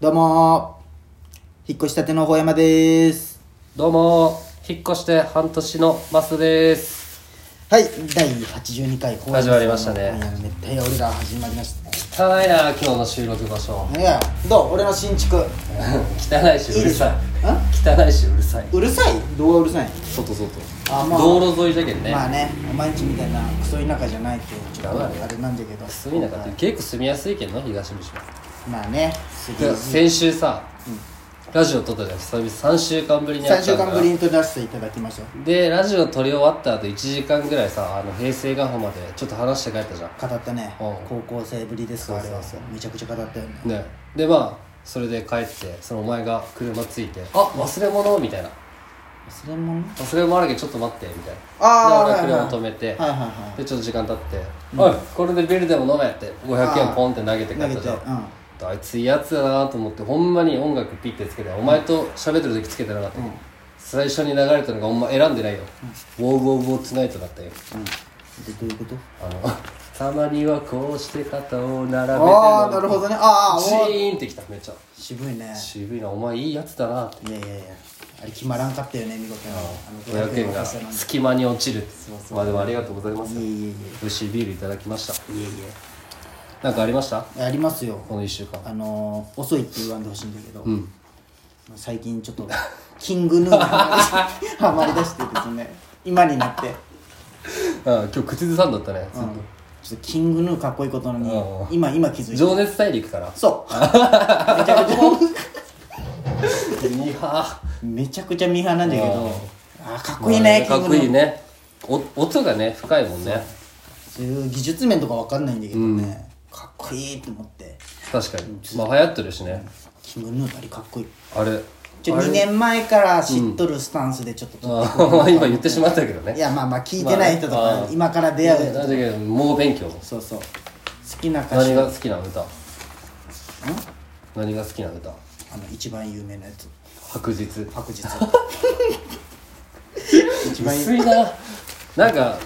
どうも引っ越したてのほやまです。どうも引っ越して半年のマスです。はい、第82回始まりましたね。熱帯夜が始まりました。汚いな今日の収録場所。いやどう俺の新築汚いしうるさい。汚いしうるさい。うるさい。どうがうるさい。外あ、まあ、道路沿いじゃけんね。まあね、お前んちみたいなクソ田舎じゃないってちょっとあれなんだけど、クソ田舎って結構住みやすいけんの東部島。まあね、先週さ、ラジオ撮ったじゃん、久々3週間ぶりにやったから3週間ぶりに撮らせていただきました。で、ラジオ撮り終わった後1時間ぐらいさ、平成ヶ浜でちょっと話して帰ったじゃん。語ったね、高校生ぶりですから。そうそうそう、あれはめちゃくちゃ語ったよね。ね、でまあ、それで帰って、そのお前が車ついて、あ、忘れ物みたいな。忘れ物あるけどちょっと待ってみたいな。ああ、で俺車止めて、でちょっと時間経って、おいこれでビールでも飲めって500円ポンって投げて帰ったじゃん。あいついいやつだなと思って、ほんまに音楽ピッてつけて、お前と喋ってる時つけてなかったけど、最初に流れたのがお前選んでないよ、ウォーウォーウォーツナイトだったよ。でどういうこと？たまにはこうして肩を並べて、ああなるほどね。ああ、シーンってきた。めっちゃ渋いね。渋いな、お前いいやつだなって。いやいやいや、あれ決まらんかったよね、見事な。500円が隙間に落ちる。そうそう、まあでもありがとうございます。いえいえいえ、美味しいビールいただきました。いえいえ、なんかありました？ありますよ、この1週間。遅いって言わんでほしいんだけど、最近ちょっとキングヌーにハマりだしてですね、今になって。今日口ずさんだったね、ずっと。ちょっとキングヌーかっこいいことなのに、今気づいた。情熱大陸からそうめちゃくちゃミーハー、めちゃくちゃミーハーなんだけど、かっこいいね。かっこいいね。音がね、深いもんね。そういう技術面とか分かんないんだけどね、かっこいいと思って。確かに、まあ流行ってるしね、キングヌー。あれかっこいい。あれ2年前から知っとるスタンスでちょっと今言ってしまったけどね。いや、まあまあ聞いてない人とか今から出会うだけど、もう勉強。そうそう、好きな歌詞。何が好きな歌？何が好きな歌？一番有名なやつ、白日一番有名な。なんか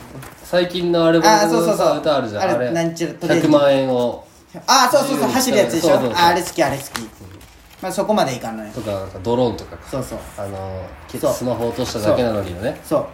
最近のアルバムの歌あるじゃん。あれ100万円を、ああそうそうそう、走るやつでしょ。あれ好き、あれ好き。まあそこまでいかないとか、なんかドローンとか、そうそう、スマホ落としただけなのにね。そ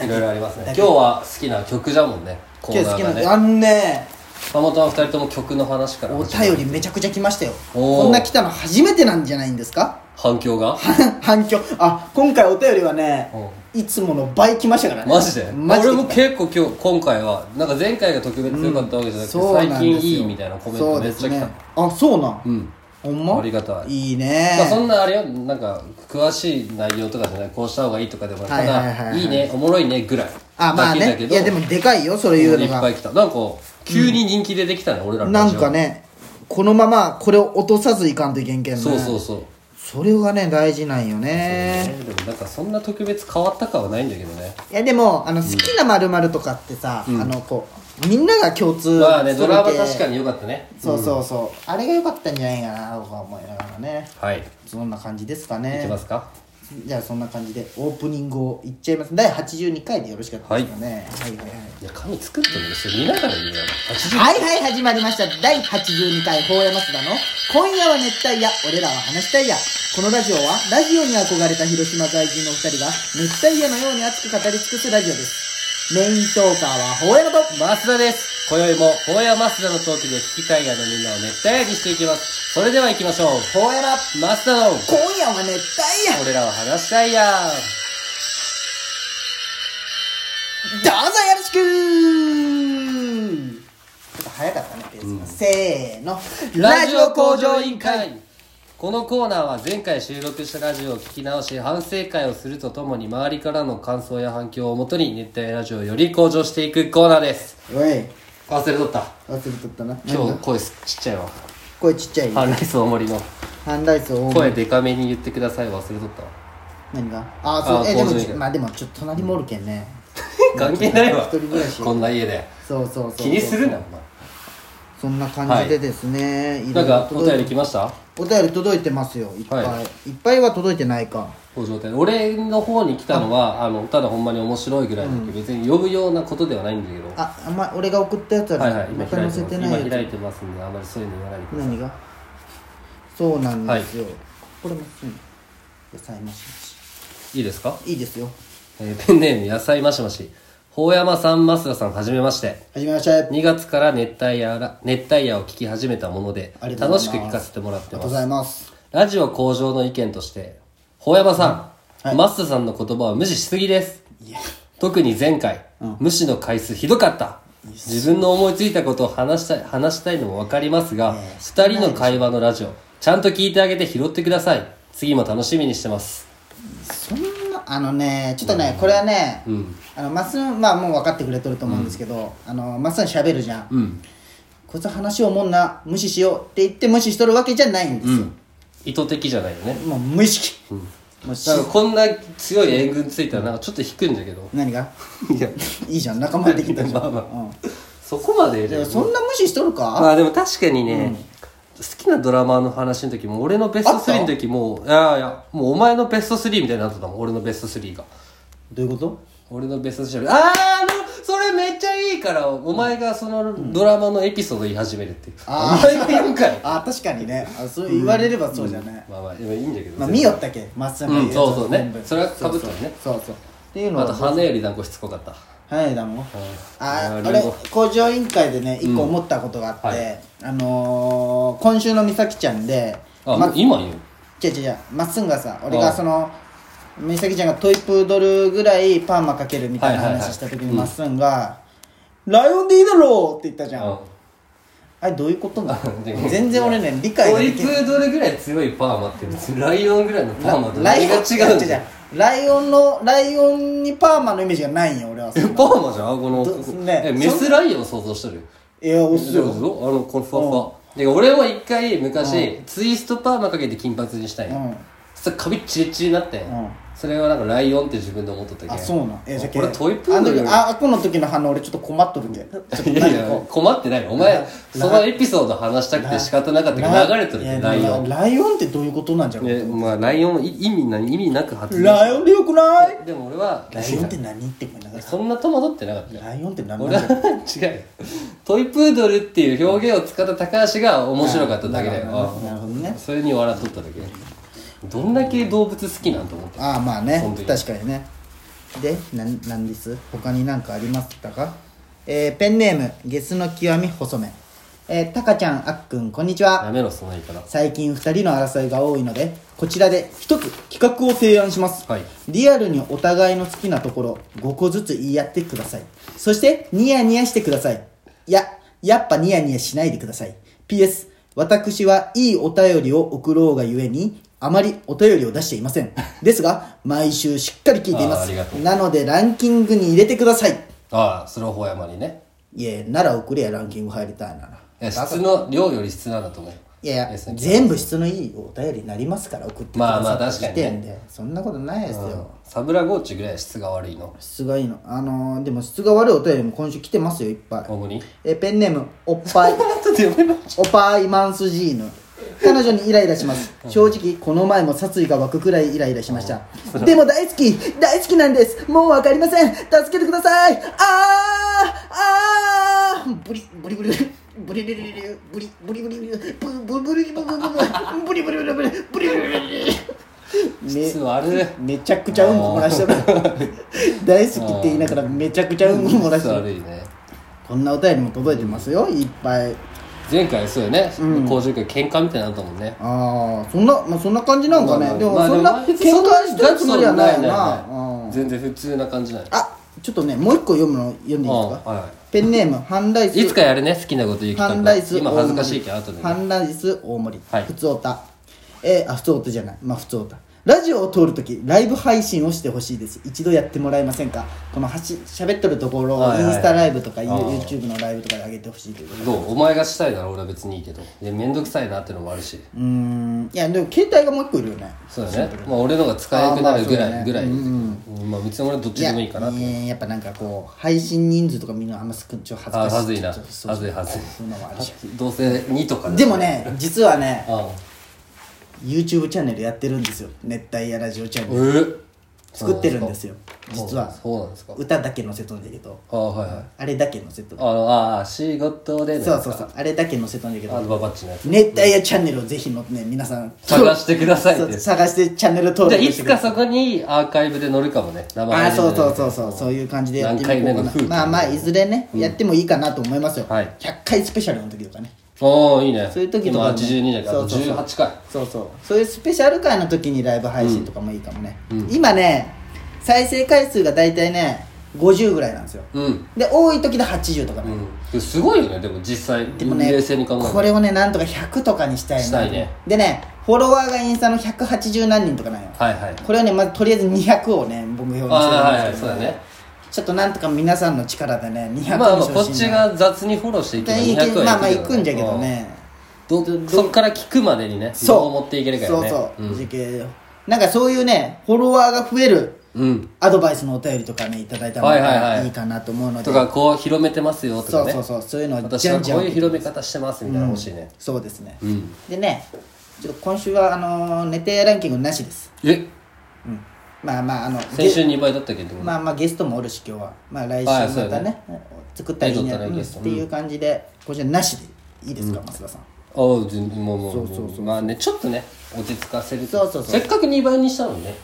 ういろいろありますね。今日は好きな曲じゃもんね、コーナーがね。あんねーママとは2人とも曲の話から。お便りめちゃくちゃ来ましたよ。こんな来たの初めてなんじゃないんですか？反響が反響、あ、今回お便りはね、いつもの倍来ましたからね。マジで？俺も結構今日、今回はなんか前回が特別良かったわけじゃなくて、最近いいみたいなコメントめっちゃ来た。あ、そうなん。ほんまありがたい。いいね。まあそんなあれよ、なんか詳しい内容とかじゃない、こうした方がいいとかでも、ただいいね、おもろいねぐらい。あ、まあね。いやでもでかいよ、それ言うのが。いっぱい来た。なんか急に人気出てきたね、俺らのラジオ。なんかね、このままこれを落とさずいかんといけんけんね。そうそうそう、それがね大事なんよね。でもなんかそんな特別変わったかはないんだけどね。いやでも好きな〇〇とかってさ、こうみんなが共通。まあね、ドラマ確かに良かったね。そうそうそう、あれが良かったんじゃないかなとか思いながらね。はい、そんな感じですかね。いきますか。じゃあそんな感じでオープニングをいっちゃいます。第82回でよろしかったですかね。はいはいはい。いや紙作ってるんですよ、見ながら言うよ。はいはい、始まりました、第82回ほうやますだの今夜は熱帯夜、俺らは話したいや。このラジオはラジオに憧れた広島在住のお二人が熱帯夜のように熱く語り尽くすラジオです。メイントーカーはほうやまと増田です。今宵もほうや増田のトークで聞きたいやのみんなを熱帯夜にしていきます。それでは行きましょう。ほうやま増田の今夜は熱帯夜、俺らは話したいや。どうぞよろしく。ちょっと早かったね、ペースが。せーの、ラジオ向上委員会。このコーナーは前回収録したラジオを聞き直し、反省会をするとともに、周りからの感想や反響をもとに熱帯ラジオをより向上していくコーナーです。おい、忘れとった。忘れとったな。今日声ちっちゃいわ。声ちっちゃい。半ライス大盛りの。半ライス大盛り。声でかめに言ってください。忘れとったわ。何が？あ、そう。でもまあでもちょっと隣もおるけんね。関係ないわ。一人暮らし。こんな家で。そう。気にするなお前。そんな感じでですね。なんかお便り来ました？お便り届いてますよ。いっぱい。いっぱいは届いてないか。俺の方に来たのはただほんまに面白いぐらいだけど、別に呼ぶようなことではないんだけど。あんま俺が送ったやつは今開いてますんで、あんまりそういうの言わないでください。何が？そうなんですよ、はい、これも野菜マシマシいいですか？いいですよ。ペンネーム野菜マシマシ。法山さん、増田さん、はじめまして。はじめまして。2月から熱帯夜を聞き始めたもので楽しく聞かせてもらってます。ありがとうございます。ラジオ向上の意見として、法山さん、はい、増田さんの言葉を無視しすぎです。いや特に前回、無視の回数ひどかった。自分の思いついたことを話したいのも分かりますが、2人の会話のラジオちゃんと聞いてあげて拾ってください。次も楽しみにしてます。そんなちょっとね、これはね、マスンはもう分かってくれとると思うんですけど、マスン喋るじゃん、こいつ話をもんな、無視しようって言って無視しとるわけじゃないんですよ、意図的じゃないよね。もう無意識、なんかこんな強い援軍ついたらなんかちょっと引くんだけど。何が？いやいいじゃん、仲間できたじゃん。まあまあ、そこまで。そんな無視しとるか？まあでも確かにね、好きなドラマの話の時も俺のベスト3の時も、いやもうお前のベスト3みたいになってたもん。俺のベスト3が。どういうこと？俺のベスト3。それめっちゃいいからお前がそのドラマのエピソード言い始めるっていう、お前が言うから確かにね、そう言われればそうじゃない、まあまあいいんだけど、見よったっけまっすぐ、そうそうね、それはかぶったね、そうっていうのは。あと花より団子しつこかった。花より団子、俺工場委員会でね一個思ったことがあって、今週の美咲ちゃんで、今言う違うまっすぐがさ、俺がその美咲ちゃんがトイプードルぐらいパーマかけるみたいな話した時にまっすんが「ライオンでいいだろう!」って言ったじゃん。あれどういうことなの？全然俺ね理解ができない。トイプードルぐらい強いパーマって別にライオンぐらいのパーマと何が違うんだよ。ライオンにパーマのイメージがないんよ俺は。パーマじゃんこのメスライオン想像してる。いやおっしゃるぞ、このふわふわで。俺も一回昔ツイストパーマかけて金髪にしたいの。そしたら髪チリチリになって、それはなんかライオンって自分で思っとったけど。あ、そうなん。じゃこれトイプードル。あこの時の反応俺ちょっと困っとるんで。いや困ってないよ。お前そのエピソード話したくて仕方なかったけど流れとるってライオン。ライオンってどういうことなんじゃろう。まあライオン意味なく発言。ライオンでよくない？でも俺はライオンって何って思いながら。そんな戸惑ってなかった。ライオンって何なんだろう。違う。トイプードルっていう表現を使った高橋が面白かっただけだよ。なるほどね。それに笑っとっただけ。どんだけ動物好きなんと思って。ああまあね、確かにね。で、なんです？他に何かありましたか？ペンネームゲスの極み細め。タカちゃん、あっくん、こんにちは。やめろその言い方。最近2人の争いが多いのでこちらで一つ企画を提案します、はい、リアルにお互いの好きなところ5個ずつ言い合ってください。そしてニヤニヤしてください。やっぱニヤニヤしないでください。 PS 私はいいお便りを送ろうがゆえにあまりお便りを出していません。ですが毎週しっかり聞いています。なのでランキングに入れてください。ああ、それをほやまにね。いやなら送れや、ランキング入りたいなら。いや質の量より質なんだと思う。いや全部質のいいお便りになりますから送ってください。まあまあ確かにね。そんなことないですよ、サブラゴーチぐらい質が悪いの。質がいいの。でも質が悪いお便りも今週来てますよいっぱい。主にペンネームおっぱいマンスジーヌ。彼女にイライラします。正直この前も殺意が湧くくらいイライラしました。でも大好きなんです。もうわかりません。助けてください。ブリめちゃくちゃうんこ漏らしてる。大好きって言いながらめちゃくちゃうんこ漏らしてる。こんなお便りも届いてますよいっぱい。前回そうよね、工場会喧嘩みたいになったもんね。ああ、そんな感じなんかね。でもそんな喧嘩してるつもりはないよな。全然普通な感じない。あ、ちょっとね、もう一個読んでいいですか。ペンネームハンライス。いつかやるね、好きなこと言う企画。今恥ずかしいけど後で。ハンライス大盛り。ふつおた。ふつおたじゃない。まあふつおた。ラジオを通るときライブ配信をしてほしいです。一度やってもらえませんか。この喋っとるところをインスタライブとか YouTube のライブとかで上げてほしいということ。どうお前がしたいなら俺は別にいいけど、めんどくさいなってのもあるし。いやでも携帯がもう一個いるよね。そうだね、まあ、俺のが使えなくなるぐらい、まあ別に俺どっちでもいいかなって。やっぱなんかこう配信人数とかみんなあんま少んちょ恥ずかしい。はずいなそういうのもあるし、どうせ2とかでもね、実はねYouTube チャンネルやってるんですよ。熱帯夜ラジオチャンネル。作ってるんですよ実は。そうなんですか。歌だけ載せとんだけど はいはい、あれだけ載せとんだけど仕事でそうあれだけ載せとんだけど、ババッチのやつ熱帯夜チャンネルをぜひね皆さん探してくださいって探してチャンネル登録してください。じゃあいつかそこにアーカイブで載るかもね。生そういう感じでやってみようかな。まあいずれね、やってもいいかなと思いますよ、はい、100回スペシャルの時とかね。いいね。そういう時とか、ね、82だけど18回そういうスペシャル回の時にライブ配信とかもいいかもね、うん、今ね再生回数が大体ね50ぐらいなんですよ、うん、で多い時で80とかね、うん、すごいよね。でも実際でも、ね、冷静に考えるこれをねなんとか100とかにしたいなしたいね。でねフォロワーがインスタの180何人とかなんよ、はいはい、これをねまずとりあえず200をね目標にしてるんですけど、ね、そうだね。ちょっとなんとか皆さんの力でね200まあこっちが雑にフォローしていけば200は行く、ね、まあまあ行くんじゃけどね、そっから聞くまでにねそう思っていけるからね。そうなんかそういうねフォロワーが増えるアドバイスのお便りとかねいただいた方がいいかなと思うので、とかこう広めてますよとかねそういうのを私はこういう広め方してますみたいなの欲しいね、うん、そうですね、うん、でねちょっと今週は寝てランキングなしです。うんまあ先週2倍だったけど、まあゲストもおるし今日はまあ来週またね作ったりねっていう感じで、こちらなしでいいですか、うん、増田さん。全然もうそうまあねちょっとね落ち着かせる。そうせっかく2倍にしたのね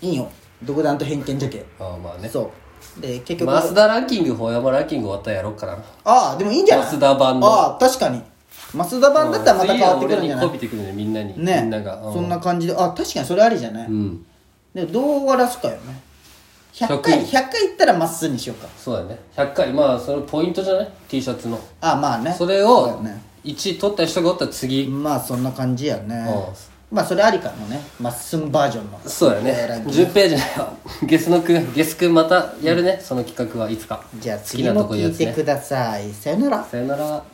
いいよ独断と偏見じゃけまあねそうで結局増田ランキングほうやまランキング終わったらやろうかな。でもいいんじゃない増田版の。確かに増田版だったらまた変わってくるんじゃない。俺にこびてくるねみんなにねみんなが、そんな感じで確かにそれありじゃない。でもどう終わらすかよね。100回いったらまっすーにしようか。そうだね100回まあそれポイントじゃない T シャツのまあねそれを1位取った人がおったら次まあそんな感じやね。まあそれありかもねまっすーバージョンの。そうだね10ページだよゲスくんまたやるね、その企画はいつか。じゃあ次のとこやつね。聞いてください。さよなら。